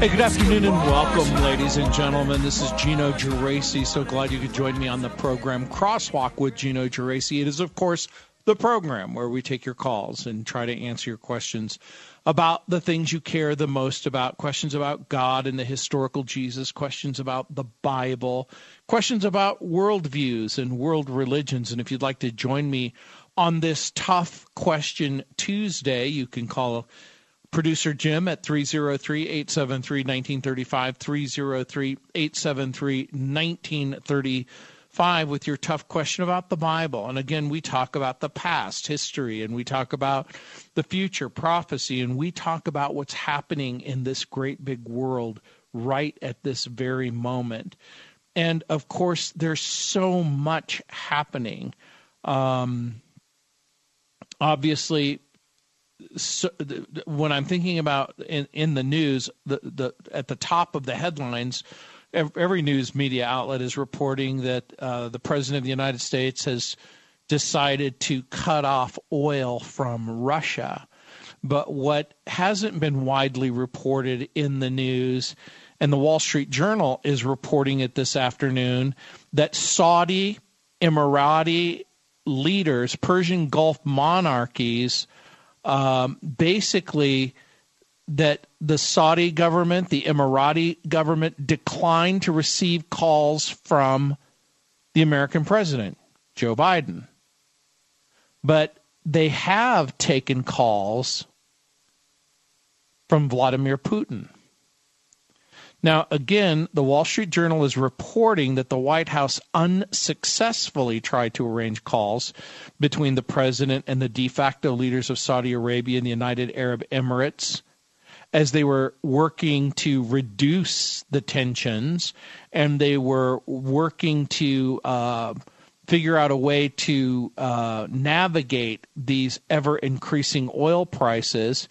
Hey, good afternoon and welcome, ladies and gentlemen. This is Gino Geraci. So glad you could join me on the program Crosswalk with Gino Geraci. It is, of course, the program where we take your calls and try to answer your questions about the things you care the most about, questions about God and the historical Jesus, questions about the Bible, questions about worldviews and world religions. And if you'd like to join me on this Tough Question Tuesday, you can call Producer Jim at 303-873-1935, 303-873-1935 with your tough question about the Bible. And again, we talk about the past, history, and we talk about the future, prophecy, and we talk about what's happening in this great big world right at this very moment. And of course, there's so much happening. Obviously, so when I'm thinking about in the news, the at the top of the headlines, every news media outlet is reporting that the president of the United States has decided to cut off oil from Russia. But what hasn't been widely reported in the news, and the Wall Street Journal is reporting it this afternoon, that Saudi, Emirati leaders, Persian Gulf monarchies, basically that the Saudi government, the Emirati government declined to receive calls from the American president, Joe Biden. But they have taken calls from Vladimir Putin. Now, again, the Wall Street Journal is reporting that the White House unsuccessfully tried to arrange calls between the president and the de facto leaders of Saudi Arabia and the United Arab Emirates as they were working to reduce the tensions, and they were working to figure out a way to navigate these ever-increasing oil prices.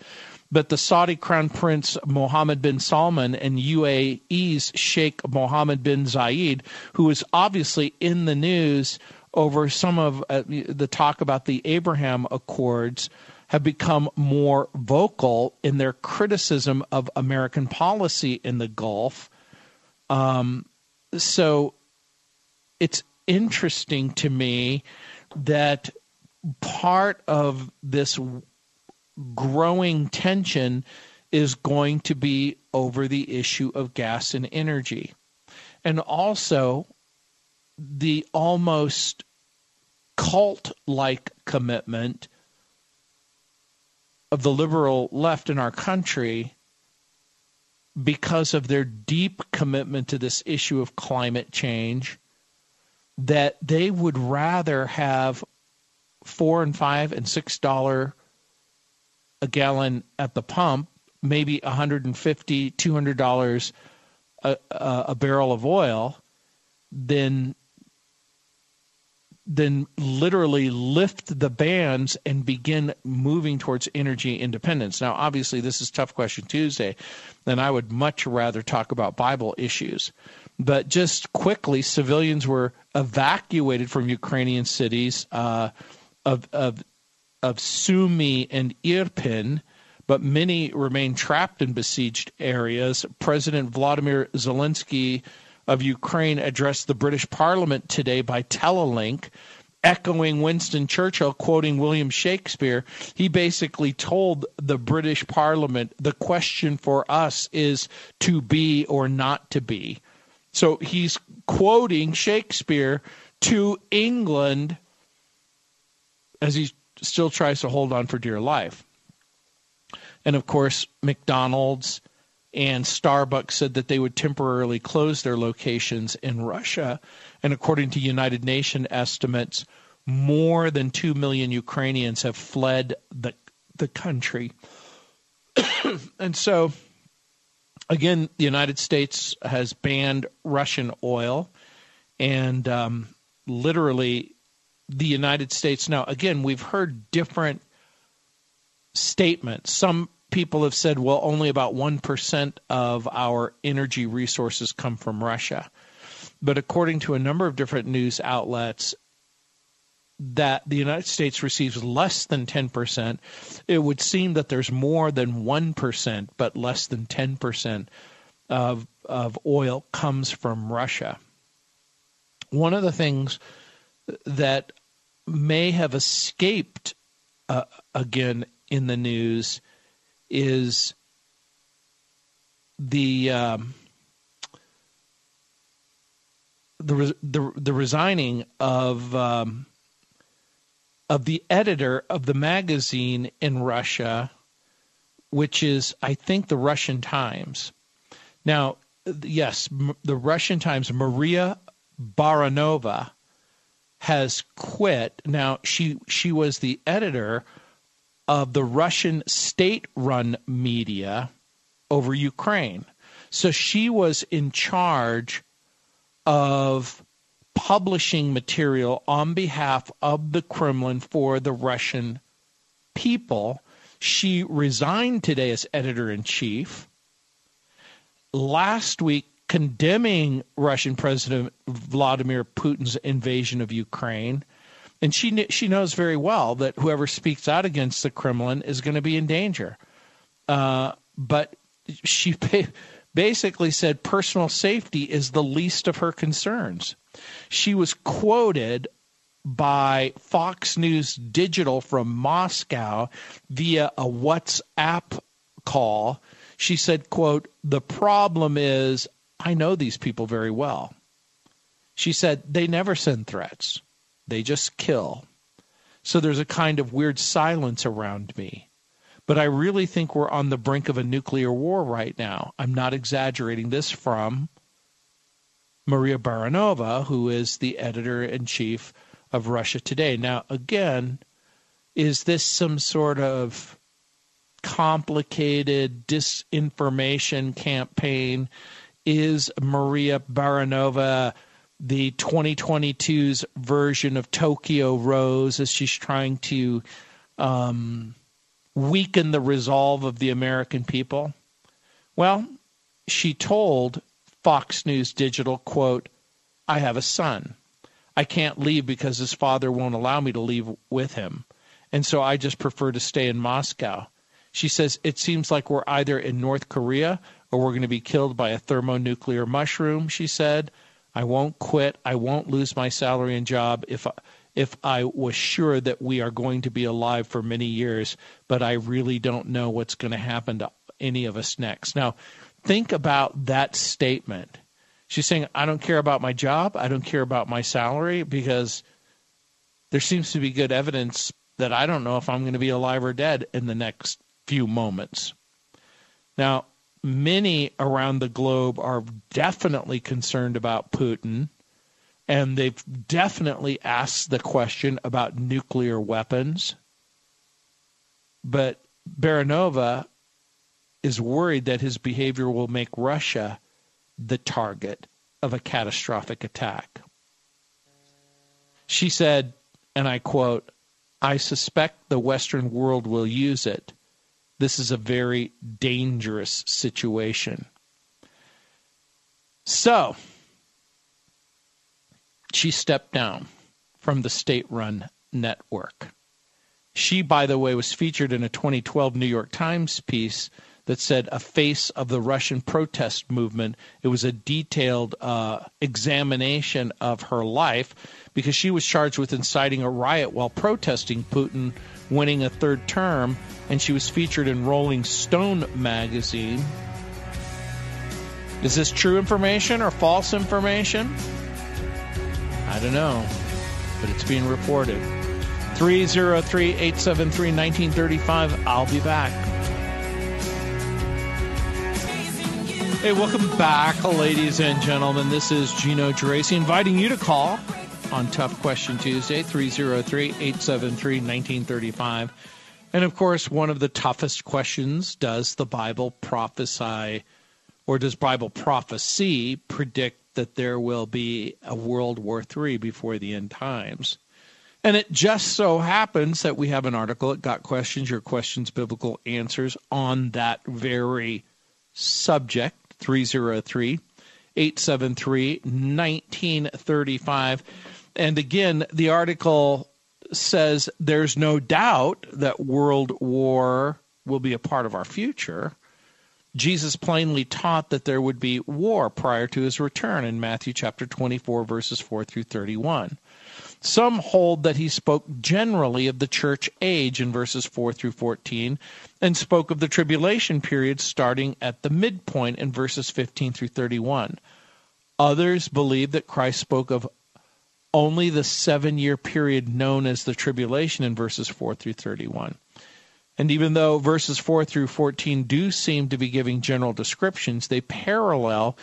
But the Saudi Crown Prince Mohammed bin Salman and UAE's Sheikh Mohammed bin Zayed, who is obviously in the news over some of the talk about the Abraham Accords, have become more vocal in their criticism of American policy in the Gulf. So it's interesting to me that part of this growing tension is going to be over the issue of gas and energy. And also the almost cult-like commitment of the liberal left in our country because of their deep commitment to this issue of climate change, that they would rather have $4 and $5 and $6 a gallon at the pump, maybe $150, $200 a barrel of oil, then literally lift the bans and begin moving towards energy independence. Now, obviously, this is Tough Question Tuesday, and I would much rather talk about Bible issues. But just quickly, civilians were evacuated from Ukrainian cities of Sumy and Irpin, but many remain trapped in besieged areas. President Vladimir Zelensky of Ukraine addressed the British Parliament today by telelink, echoing Winston Churchill, quoting William Shakespeare. He basically told the British Parliament, the question for us is to be or not to be. So he's quoting Shakespeare to England as he's still tries to hold on for dear life. And of course, McDonald's and Starbucks said that they would temporarily close their locations in Russia. And according to United Nations estimates, more than 2 million Ukrainians have fled the country. And so, again, the United States has banned Russian oil, and literally the United States. Now, again, we've heard different statements. Some people have said, well, only about 1% of our energy resources come from Russia. But according to a number of different news outlets, that the United States receives less than 10%, it would seem that there's more than 1%, but less than 10% of oil comes from Russia. One of the things that may have escaped, again, in the news is the resigning of the editor of the magazine in Russia, which is, I think, the Russian Times. Now, yes, the Russian Times, Maria Baranova has quit. Now, she was the editor of the Russian state-run media over Ukraine. So she was in charge of publishing material on behalf of the Kremlin for the Russian people. She resigned today as editor-in-chief. Last week, condemning Russian President Vladimir Putin's invasion of Ukraine. And she knows very well that whoever speaks out against the Kremlin is going to be in danger. But she basically said personal safety is the least of her concerns. She was quoted by Fox News Digital from Moscow via a WhatsApp call. She said, quote, "The problem is I know these people very well." She said, "They never send threats. They just kill. So there's a kind of weird silence around me. But I really think we're on the brink of a nuclear war right now." I'm not exaggerating. This from Maria Baranova, who is the editor-in-chief of Russia Today. Now, again, is this some sort of complicated disinformation campaign? Is Maria Baranova the 2022's version of Tokyo Rose, as she's trying to weaken the resolve of the American people? Well, she told Fox News Digital, quote, "I have a son. I can't leave because his father won't allow me to leave with him. And so I just prefer to stay in Moscow." She says, "It seems like we're either in North Korea or we're going to be killed by a thermonuclear mushroom," she said. "I won't quit. I won't lose my salary and job if I was sure that we are going to be alive for many years, but I really don't know what's going to happen to any of us next." Now, think about that statement. She's saying, I don't care about my job. I don't care about my salary, because there seems to be good evidence that I don't know if I'm going to be alive or dead in the next few moments. Now, many around the globe are definitely concerned about Putin, and they've definitely asked the question about nuclear weapons. But Baranova is worried that his behavior will make Russia the target of a catastrophic attack. She said, and I quote, "I suspect the Western world will use it. This is a very dangerous situation." So she stepped down from the state-run network. She, by the way, was featured in a 2012 New York Times piece that said, "A Face of the Russian Protest Movement." It was a detailed examination of her life, because she was charged with inciting a riot while protesting Putin winning a third term, and she was featured in Rolling Stone magazine. Is this true information or false information? I don't know, but it's being reported. 303-873-1935. I'll be back. Hey, welcome back, ladies and gentlemen. This is Gino Geraci inviting you to call on Tough Question Tuesday, 303-873-1935. And of course, one of the toughest questions, does the Bible prophesy, or does Bible prophecy predict that there will be a World War III before the end times? And it just so happens that we have an article at Got Questions, Your Questions, Biblical Answers on that very subject, 303-873-1935. And again, the article says there's no doubt that world war will be a part of our future. Jesus plainly taught that there would be war prior to his return in Matthew chapter 24, verses 4 through 31. Some hold that he spoke generally of the church age in verses 4 through 14 and spoke of the tribulation period starting at the midpoint in verses 15 through 31. Others believe that Christ spoke of only the 7-year period known as the tribulation in verses 4 through 31. And even though verses 4 through 14 do seem to be giving general descriptions, they parallel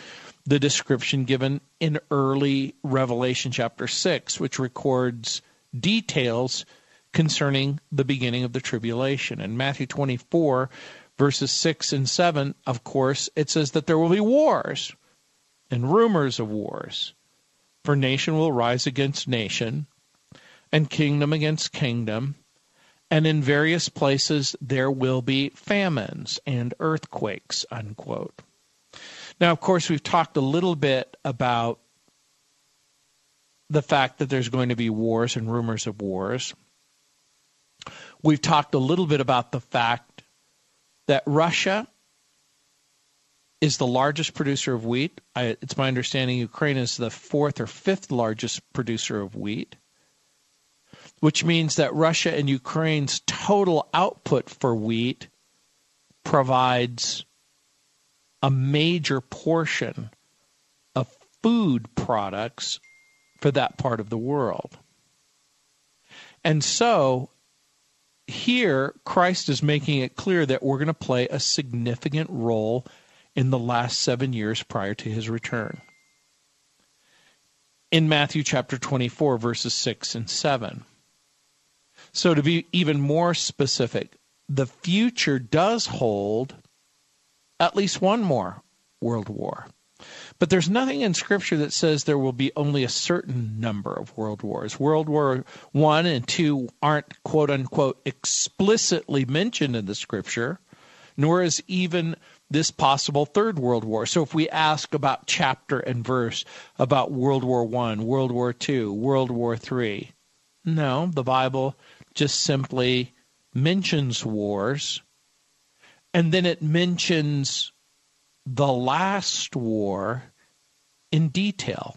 the description given in early Revelation chapter 6, which records details concerning the beginning of the tribulation. In Matthew 24, verses 6 and 7, of course, it says that there will be wars and rumors of wars. For nation will rise against nation, and kingdom against kingdom, and in various places there will be famines and earthquakes, unquote. Now, of course, we've talked a little bit about the fact that there's going to be wars and rumors of wars. We've talked a little bit about the fact that Russia is the largest producer of wheat. It's my understanding Ukraine is the 4th or 5th largest producer of wheat, which means that Russia and Ukraine's total output for wheat provides a major portion of food products for that part of the world. And so here, Christ is making it clear that we're going to play a significant role in the last 7 years prior to his return. In Matthew chapter 24, verses 6 and 7. So to be even more specific, the future does hold at least one more world war. But there's nothing in Scripture that says there will be only a certain number of world wars. World War I and II aren't, quote-unquote, explicitly mentioned in the Scripture, nor is even this possible 3rd world war. So if we ask about chapter and verse about World War I, World War II, World War III, no, the Bible just simply mentions wars, and then it mentions the last war in detail,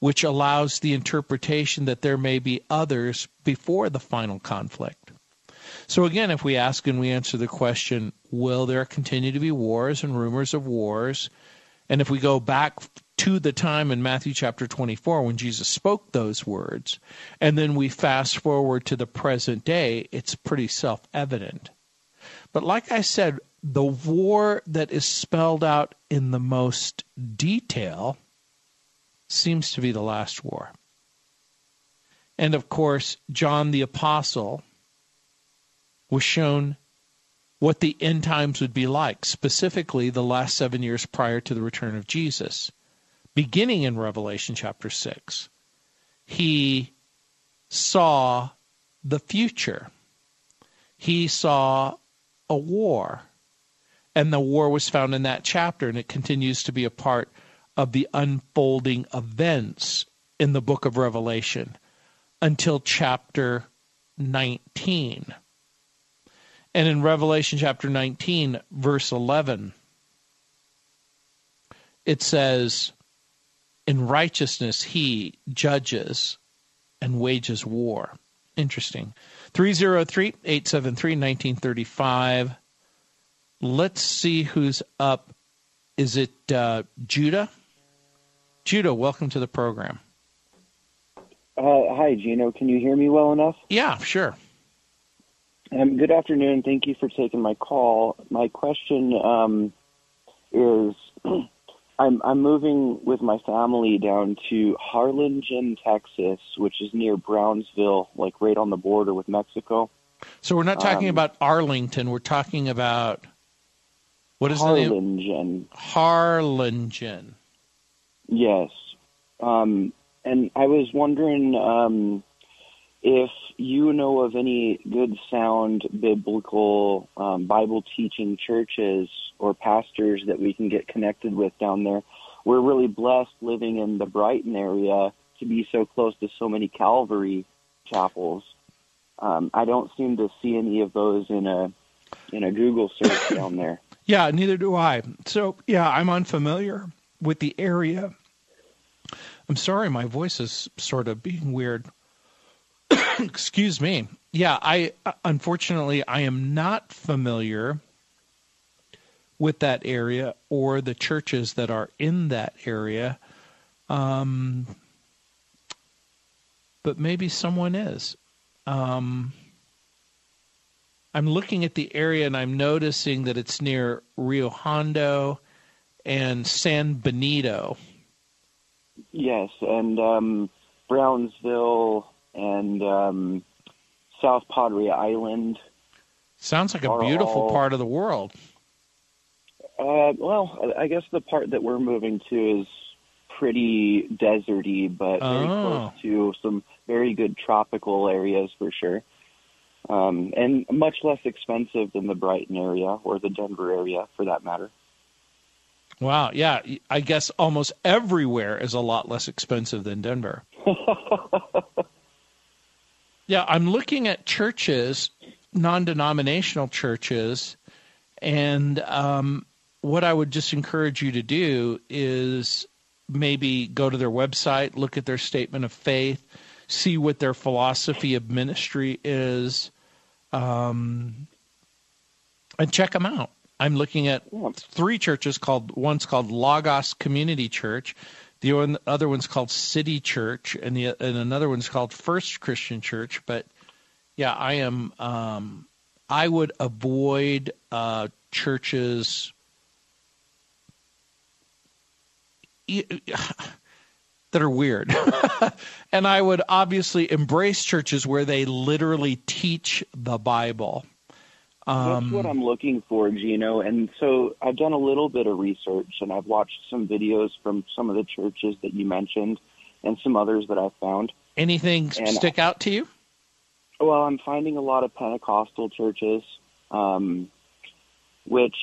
which allows the interpretation that there may be others before the final conflict. So again, if we ask and we answer the question, will there continue to be wars and rumors of wars? And if we go back to the time in Matthew chapter 24 when Jesus spoke those words, and then we fast forward to the present day, it's pretty self-evident. But like I said, the war that is spelled out in the most detail seems to be the last war. And of course, John the Apostle was shown what the end times would be like, specifically the last 7 years prior to the return of Jesus. Beginning in Revelation chapter 6, he saw the future. He saw a war, and the war was found in that chapter, and it continues to be a part of the unfolding events in the book of Revelation until chapter 19. And in Revelation chapter 19, verse 11, it says, "In righteousness he judges and wages war." Interesting. 303-873-1935. Let's see who's up. Is it Judah? Judah, welcome to the program. Hi, Gino. Can you hear me well enough? Yeah, sure. Good afternoon. Thank you for taking my call. My question is, I'm moving with my family down to Harlingen, Texas, which is near Brownsville, like right on the border with Mexico. So we're not talking about Arlington. We're talking about what is Harlingen. The name? Harlingen. Yes. And I was wondering if you know of any good, sound, biblical, Bible-teaching churches or pastors that we can get connected with down there. We're really blessed living in the Brighton area to be so close to so many Calvary chapels. I don't seem to see any of those in a Google search down there. Yeah, neither do I. So, yeah, I'm unfamiliar with the area. I'm sorry, my voice is sort of being weird. Excuse me. Yeah, I am not familiar with that area or the churches that are in that area. But maybe someone is. I'm looking at the area and I'm noticing that it's near Rio Hondo and San Benito. Yes, and Brownsville and South Padre Island. Sounds like a beautiful part of the world. Well, I guess the part that we're moving to is pretty deserty, but very close to some very good tropical areas for sure. And much less expensive than the Brighton area or the Denver area for that matter. Wow. Yeah. I guess almost everywhere is a lot less expensive than Denver. Yeah. I'm looking at churches, non-denominational churches, and what I would just encourage you to do is maybe go to their website, look at their statement of faith, see what their philosophy of ministry is, and check them out. I'm looking at three churches one's called Lagos Community Church, the other one's called City Church, and another one's called First Christian Church. But yeah, I would avoid churches. That are weird. And I would obviously embrace churches where they literally teach the Bible. That's what I'm looking for, Gino. And so I've done a little bit of research, and I've watched some videos from some of the churches that you mentioned and some others that I've found. Anything stick out to you? Well, I'm finding a lot of Pentecostal churches, which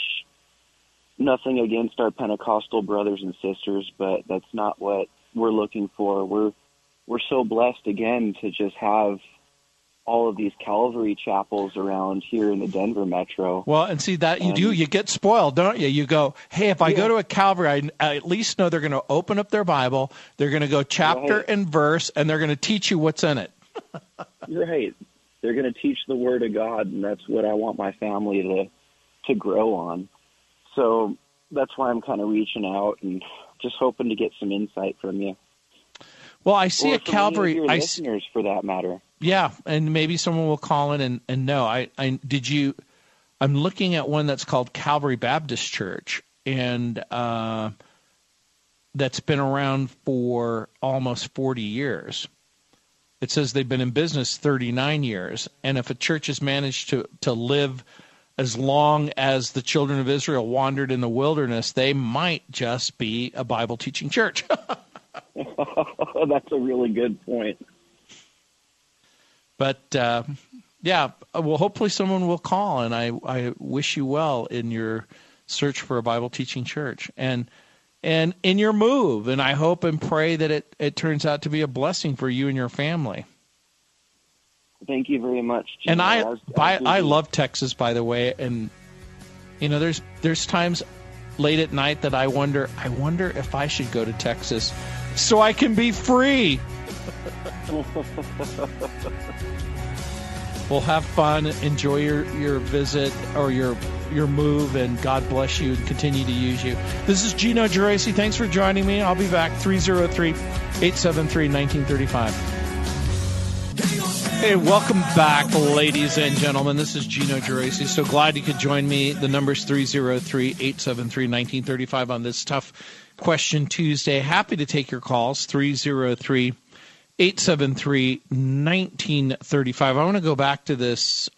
nothing against our Pentecostal brothers and sisters, but that's not what we're looking for. We're so blessed, again, to just have all of these Calvary chapels around here in the Denver metro. Well, and see that you get spoiled, don't you? You go, hey, if I go to a Calvary, I at least know they're going to open up their Bible. They're going to go chapter and verse, and they're going to teach you what's in it. Right. They're going to teach the Word of God, and that's what I want my family to grow on. So that's why I'm kind of reaching out and just hoping to get some insight from you. Well, I see a Calvary. Your listeners, for that matter. Yeah, and maybe someone will call in and know. I'm looking at one that's called Calvary Baptist Church, and that's been around for almost 40 years. It says they've been in business 39 years, and if a church has managed to live as long as the children of Israel wandered in the wilderness, they might just be a Bible-teaching church. That's a really good point. But, yeah, well, hopefully someone will call, and I wish you well in your search for a Bible-teaching church and in your move. And I hope and pray that it turns out to be a blessing for you and your family. Thank you very much, Gino. And I love Texas, by the way. And you know, there's times late at night that I wonder if I should go to Texas so I can be free. Well, have fun, enjoy your visit or your move, and God bless you and continue to use you. This is Gino Geraci. Thanks for joining me. I'll be back 303-873-1935. Hey, welcome back, ladies and gentlemen. This is Gino Geraci. So glad you could join me. The number's 303-873-1935 on this Tough Question Tuesday. Happy to take your calls, 303-873-1935. 873-1935. I want to go back to this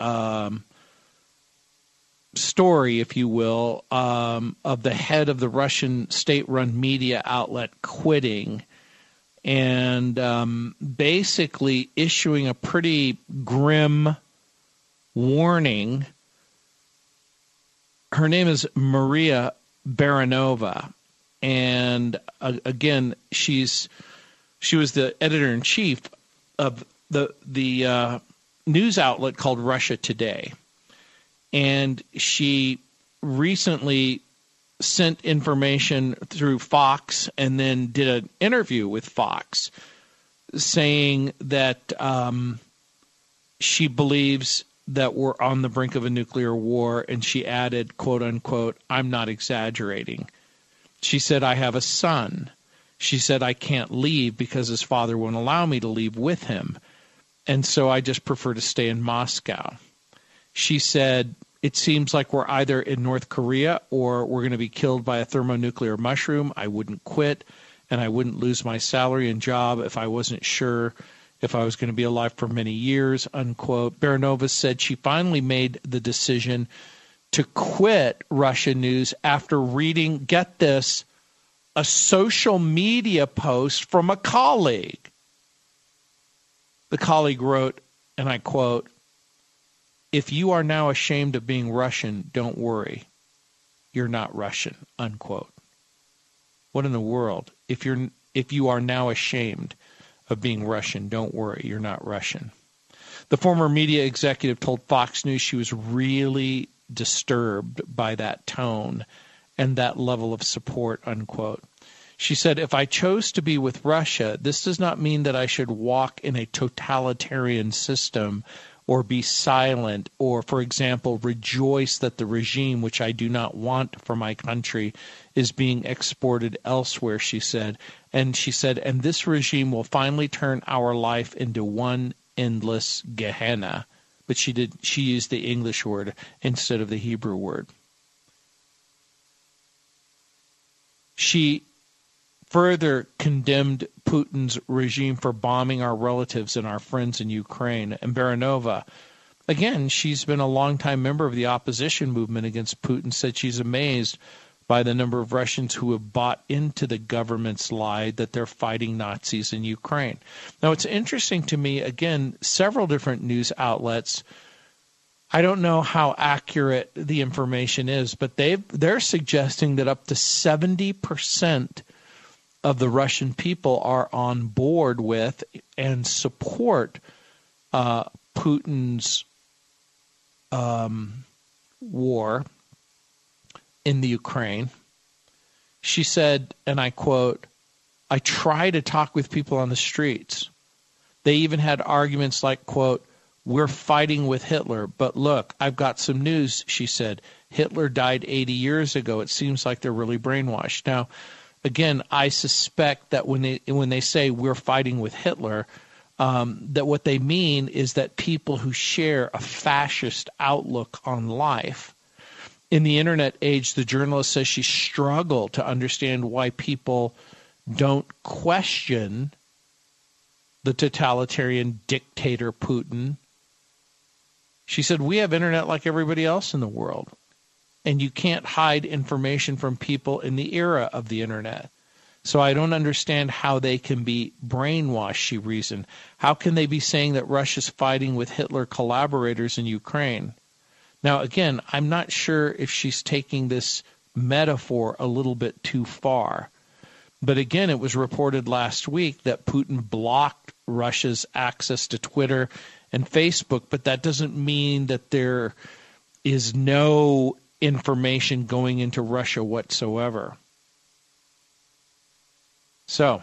story, if you will, of the head of the Russian state-run media outlet quitting and basically issuing a pretty grim warning. Her name is Maria Baranova, and again, she was the editor-in-chief of the news outlet called Russia Today. And she recently sent information through Fox and then did an interview with Fox saying that she believes that we're on the brink of a nuclear war. And she added, quote unquote, "I'm not exaggerating." She said, "I have a son." She said, "I can't leave because his father won't allow me to leave with him. And so I just prefer to stay in Moscow." She said, "It seems like we're either in North Korea or we're going to be killed by a thermonuclear mushroom. I wouldn't quit, and I wouldn't lose my salary and job if I wasn't sure if I was going to be alive for many years," unquote. Baranova said she finally made the decision to quit Russia News after reading, get this, a social media post from a colleague. The colleague wrote, and I quote, "If you are now ashamed of being Russian, don't worry. You're not Russian," unquote. What in the world? If you are now ashamed of being Russian, don't worry, you're not Russian. The former media executive told Fox News she was really disturbed by that tone and that level of support, unquote. She said, "If I chose to be with Russia, this does not mean that I should walk in a totalitarian system or be silent or, for example, rejoice that the regime, which I do not want for my country, is being exported elsewhere," she said. And she said, "And this regime will finally turn our life into one endless Gehenna." But she used the English word instead of the Hebrew word. She further condemned Putin's regime for bombing our relatives and our friends in Ukraine. And Baranova, again, she's been a longtime member of the opposition movement against Putin, said she's amazed by the number of Russians who have bought into the government's lie that they're fighting Nazis in Ukraine. Now, it's interesting to me, again, several different news outlets, I don't know how accurate the information is, but they're suggesting that up to 70% of the Russian people are on board with and support Putin's war in the Ukraine. She said, and I quote, "I try to talk with people on the streets. They even had arguments like, quote, 'We're fighting with Hitler, but look, I've got some news,'" she said. "Hitler died 80 years ago. It seems like they're really brainwashed." Now, again, I suspect that when they say we're fighting with Hitler, that what they mean is that people who share a fascist outlook on life. In the internet age, the journalist says she struggled to understand why people don't question the totalitarian dictator Putin. She said, "We have internet like everybody else in the world, and you can't hide information from people in the era of the internet. So I don't understand how they can be brainwashed," she reasoned. "How can they be saying that Russia's fighting with Hitler collaborators in Ukraine?" Now, again, I'm not sure if she's taking this metaphor a little bit too far. But again, it was reported last week that Putin blocked Russia's access to Twitter and Facebook, but that doesn't mean that there is no information going into Russia whatsoever. So,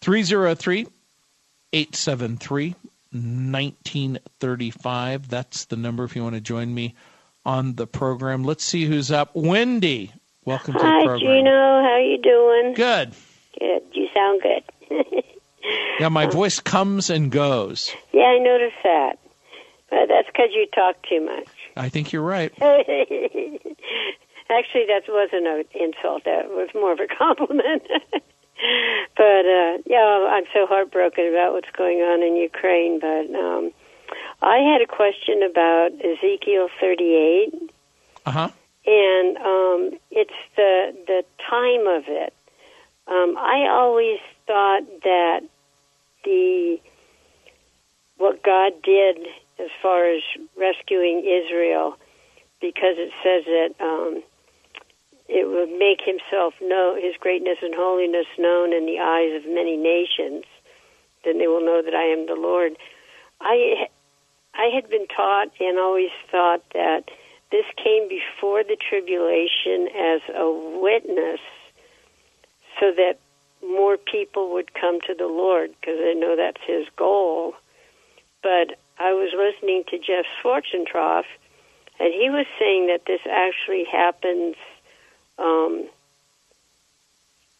303-873-1935. That's the number if you want to join me on the program. Let's see who's up. Wendy, welcome to the program. Hi, Gino. How are you doing? Good. Good. You sound good. Yeah, my voice comes and goes. Yeah, I noticed that. But that's because you talk too much. I think you're right. Actually, that wasn't an insult. That was more of a compliment. But, yeah, I'm so heartbroken about what's going on in Ukraine. But I had a question about Ezekiel 38. Uh-huh. And it's the time of it. I always thought that what God did as far as rescuing Israel, because it says that it will make himself known, his greatness and holiness known in the eyes of many nations, then they will know that I am the Lord. I had been taught and always thought that this came before the tribulation as a witness so that more people would come to the Lord, because I know that's his goal. But I was listening to Jeff Schwarzentroff, and he was saying that this actually happens,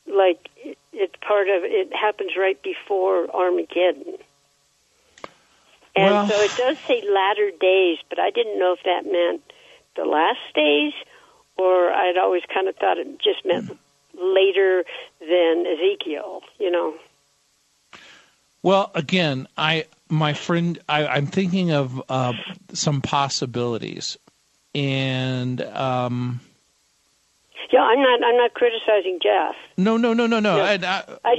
like it's part of it happens right before Armageddon. And well, so it does say latter days, but I didn't know if that meant the last days, or I'd always kind of thought it just meant later than Ezekiel, you know. Well, again, I'm thinking of some possibilities, and yeah, I'm not criticizing Jeff. No. I'm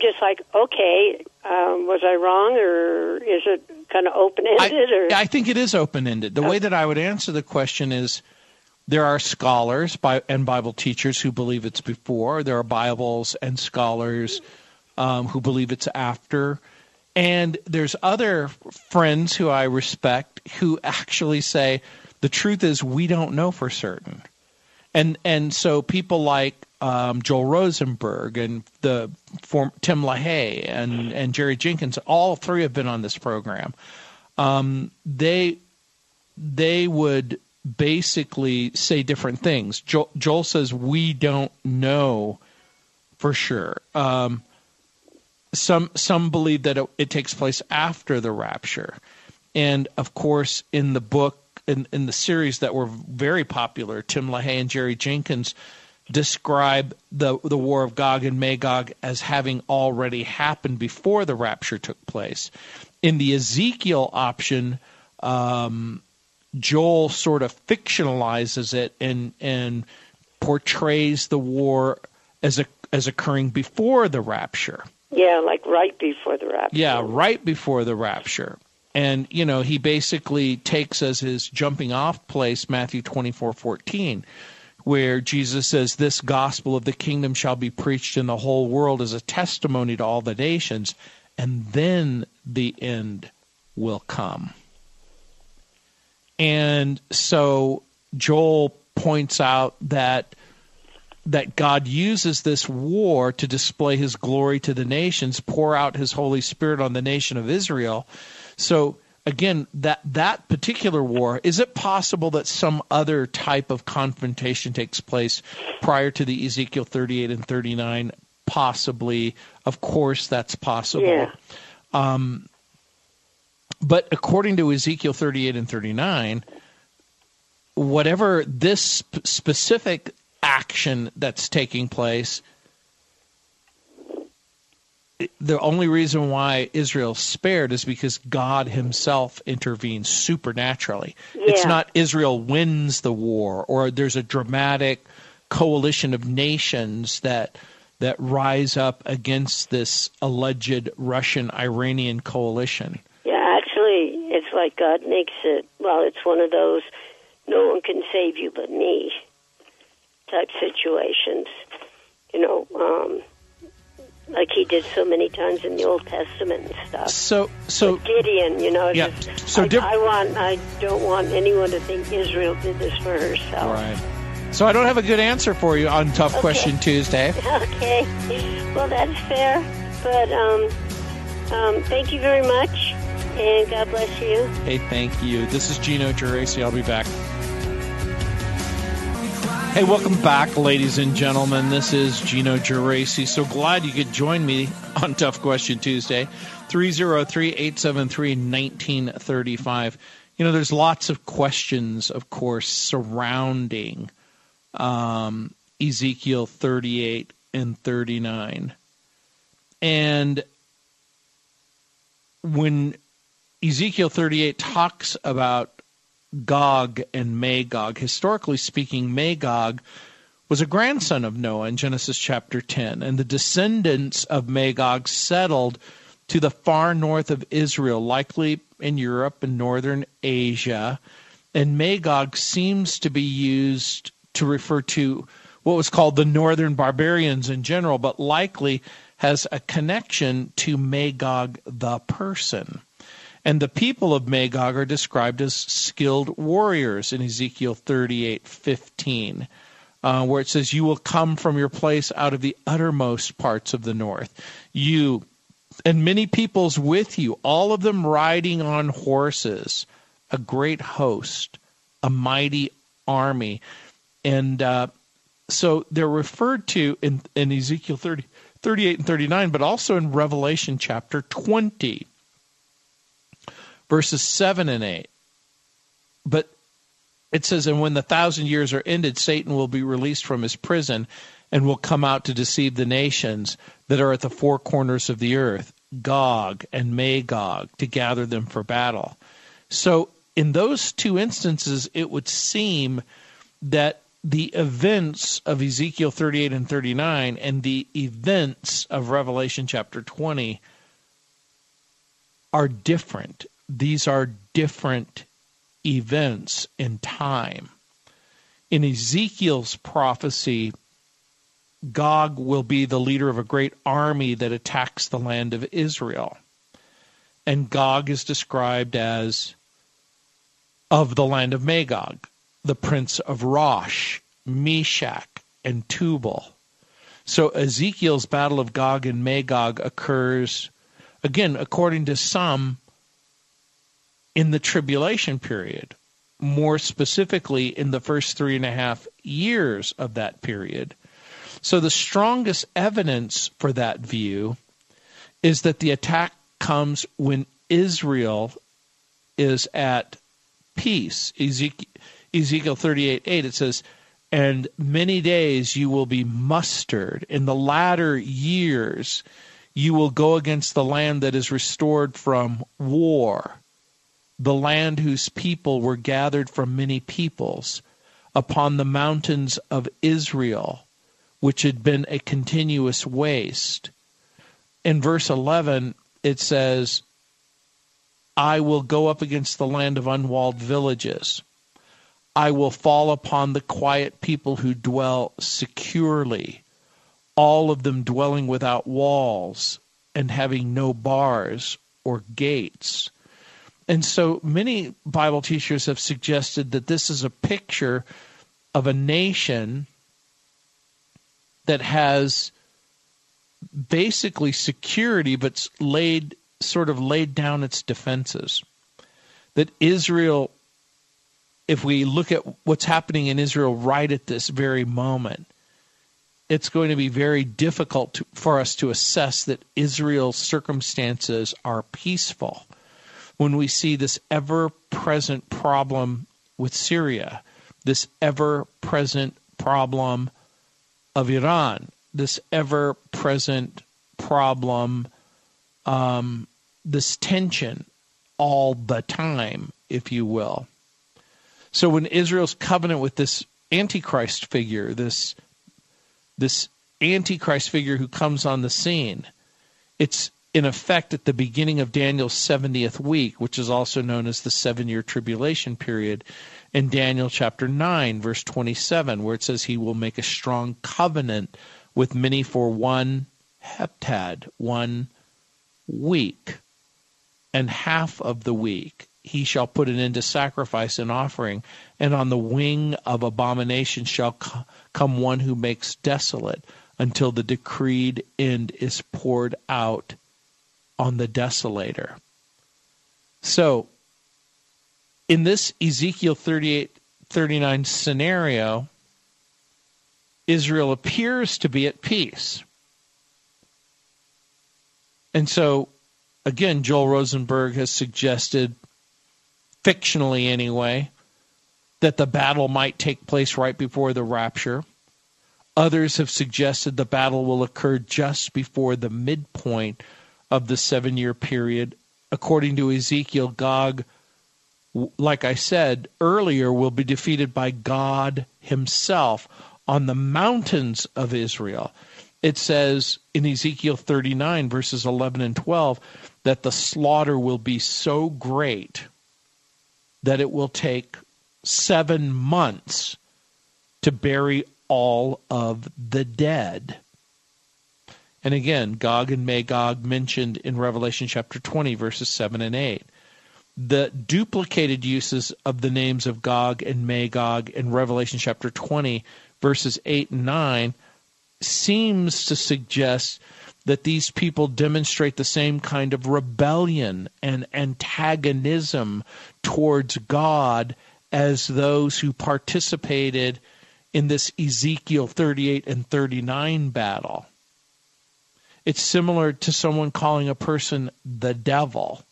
just like, okay, was I wrong, or is it kind of open-ended? I think it is open-ended. The way that I would answer the question is, there are scholars and Bible teachers who believe it's before. There are Bibles and scholars who believe it's after. And there's other friends who I respect who actually say the truth is we don't know for certain. And so people like Joel Rosenberg and Tim LaHaye and Jerry Jenkins, all three have been on this program. They would basically say different things. Joel says we don't know for sure. Some believe that it takes place after the rapture, and of course in the book. In the series that were very popular, Tim LaHaye and Jerry Jenkins describe the war of Gog and Magog as having already happened before the rapture took place. In the Ezekiel option, Joel sort of fictionalizes it and portrays the war as occurring before the rapture. Yeah, like right before the rapture. Yeah, right before the rapture. And, you know, he basically takes as his jumping off place Matthew 24:14, where Jesus says, "This gospel of the kingdom shall be preached in the whole world as a testimony to all the nations, and then the end will come." And so Joel points out that God uses this war to display his glory to the nations, pour out his Holy Spirit on the nation of Israel. So, again, that particular war, is it possible that some other type of confrontation takes place prior to the Ezekiel 38 and 39? Possibly. Of course, that's possible. Yeah. But according to Ezekiel 38 and 39, whatever this specific action that's taking place, the only reason why Israel's spared is because God himself intervenes supernaturally. Yeah. It's not Israel wins the war or there's a dramatic coalition of nations that rise up against this alleged Russian-Iranian coalition. Yeah, actually, it's like God makes it, well, it's one of those no one can save you but me type situations, you know, like he did so many times in the Old Testament and stuff. So with Gideon, you know, yeah. I don't want anyone to think Israel did this for herself. Right. So I don't have a good answer for you on Tough Question Tuesday. Okay. Well, that's fair. But thank you very much, and God bless you. Hey, thank you. This is Gino Geraci. I'll be back. Hey, welcome back, ladies and gentlemen. This is Gino Geraci. So glad you could join me on Tough Question Tuesday, 303-873-1935. You know, there's lots of questions, of course, surrounding Ezekiel 38 and 39. And when Ezekiel 38 talks about Gog and Magog, historically speaking, Magog was a grandson of Noah in Genesis chapter 10, and the descendants of Magog settled to the far north of Israel, likely in Europe and northern Asia, and Magog seems to be used to refer to what was called the northern barbarians in general, but likely has a connection to Magog the person. And the people of Magog are described as skilled warriors in Ezekiel 38:15, where it says, "You will come from your place out of the uttermost parts of the north, you and many peoples with you, all of them riding on horses, a great host, a mighty army." And so they're referred to in Ezekiel 38 and 39, but also in Revelation chapter 20, verses 7 and 8. But it says, "And when the 1,000 years are ended, Satan will be released from his prison and will come out to deceive the nations that are at the four corners of the earth, Gog and Magog, to gather them for battle." So in those two instances, it would seem that the events of Ezekiel 38 and 39 and the events of Revelation chapter 20 are different. These are different events in time. In Ezekiel's prophecy, Gog will be the leader of a great army that attacks the land of Israel. And Gog is described as of the land of Magog, the prince of Rosh, Meshach, and Tubal. So Ezekiel's battle of Gog and Magog occurs, again, according to some, in the tribulation period, more specifically in the first 3.5 years of that period. So the strongest evidence for that view is that the attack comes when Israel is at peace. Ezekiel 38:8, it says, "And many days you will be mustered. In the latter years you will go against the land that is restored from war, the land whose people were gathered from many peoples, upon the mountains of Israel, which had been a continuous waste." In verse 11, it says, "I will go up against the land of unwalled villages. I will fall upon the quiet people who dwell securely, all of them dwelling without walls and having no bars or gates." And so many Bible teachers have suggested that this is a picture of a nation that has basically security, but's laid down its defenses. That Israel, if we look at what's happening in Israel right at this very moment, it's going to be very difficult for us to assess that Israel's circumstances are peaceful when we see this ever-present problem with Syria, this ever-present problem of Iran, this ever-present problem, this tension all the time, if you will. So when Israel's covenant with this Antichrist figure, this Antichrist figure who comes on the scene, it's in effect at the beginning of Daniel's 70th week, which is also known as the 7-year tribulation period, in Daniel chapter 9, verse 27, where it says, "He will make a strong covenant with many for one heptad," 1 week, "and half of the week. He shall put an end to sacrifice and offering, and on the wing of abomination shall come one who makes desolate, until the decreed end is poured out on the desolator." So, in this Ezekiel 38-39 scenario, Israel appears to be at peace. And so, again, Joel Rosenberg has suggested, fictionally anyway, that the battle might take place right before the rapture. Others have suggested the battle will occur just before the midpoint of the 7-year period. According to Ezekiel, Gog, like I said earlier, will be defeated by God himself on the mountains of Israel. It says in Ezekiel 39, verses 11 and 12, that the slaughter will be so great that it will take 7 months to bury all of the dead. And again, Gog and Magog mentioned in Revelation chapter 20, verses 7 and 8. The duplicated uses of the names of Gog and Magog in Revelation chapter 20, verses 8 and 9, seems to suggest that these people demonstrate the same kind of rebellion and antagonism towards God as those who participated in this Ezekiel 38 and 39 battle. It's similar to someone calling a person the devil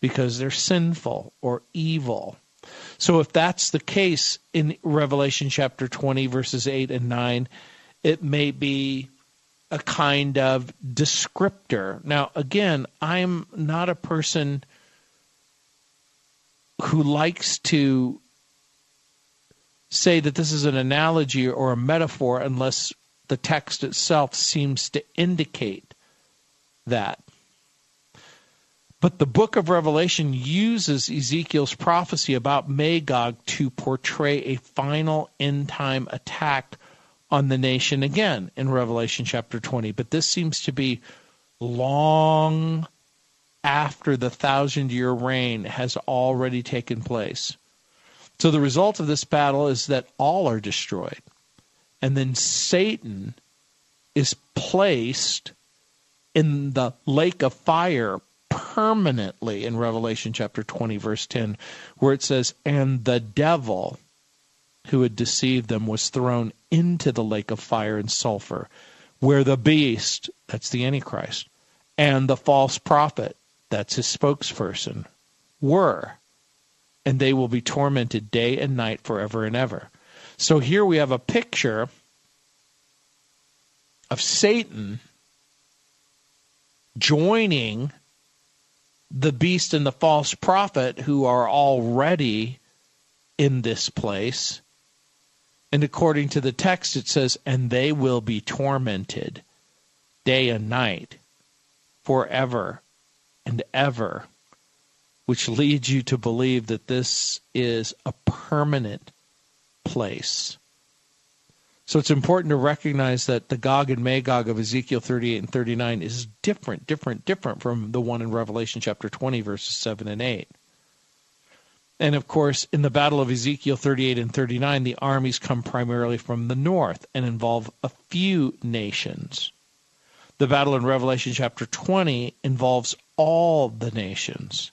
because they're sinful or evil. So if that's the case in Revelation chapter 20, verses 8 and 9, it may be a kind of descriptor. Now, again, I'm not a person who likes to say that this is an analogy or a metaphor unless the text itself seems to indicate that. But the book of Revelation uses Ezekiel's prophecy about Magog to portray a final end-time attack on the nation again in Revelation chapter 20. But this seems to be long after the 1,000-year reign has already taken place. So the result of this battle is that all are destroyed. And then Satan is placed in the lake of fire permanently in Revelation chapter 20, verse 10, where it says, "And the devil who had deceived them was thrown into the lake of fire and sulfur, where the beast," that's the Antichrist, "and the false prophet," that's his spokesperson, "were, and they will be tormented day and night forever and ever." So here we have a picture of Satan joining the beast and the false prophet who are already in this place. And according to the text, it says, "And they will be tormented day and night forever and ever," which leads you to believe that this is a permanent place. So it's important to recognize that the Gog and Magog of Ezekiel 38 and 39 is different from the one in Revelation chapter 20, verses 7 and 8. And, of course, in the Battle of Ezekiel 38 and 39, the armies come primarily from the north and involve a few nations. The battle in Revelation chapter 20 involves all the nations.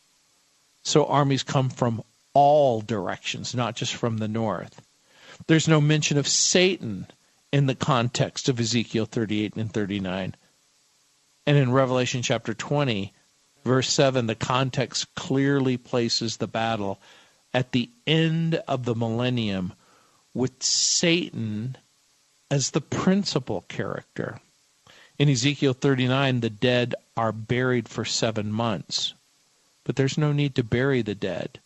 So armies come from all directions, not just from the north. There's no mention of Satan in the context of Ezekiel 38 and 39. And in Revelation chapter 20, verse 7, the context clearly places the battle at the end of the millennium with Satan as the principal character. In Ezekiel 39, the dead are buried for 7 months. But there's no need to bury the dead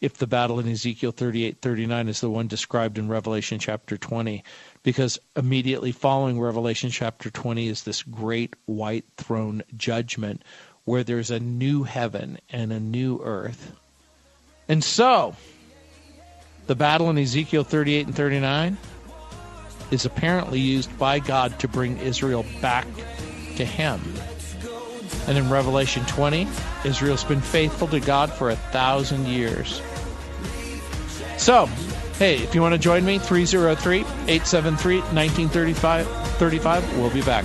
if the battle in Ezekiel 38-39 is the one described in Revelation chapter 20, because immediately following Revelation chapter 20 is this great white throne judgment where there's a new heaven and a new earth. And so, the battle in Ezekiel 38 and 39 is apparently used by God to bring Israel back to him. And in Revelation 20, Israel's been faithful to God for 1,000 years. So, hey, if you want to join me, 303-873-1935. We'll be back.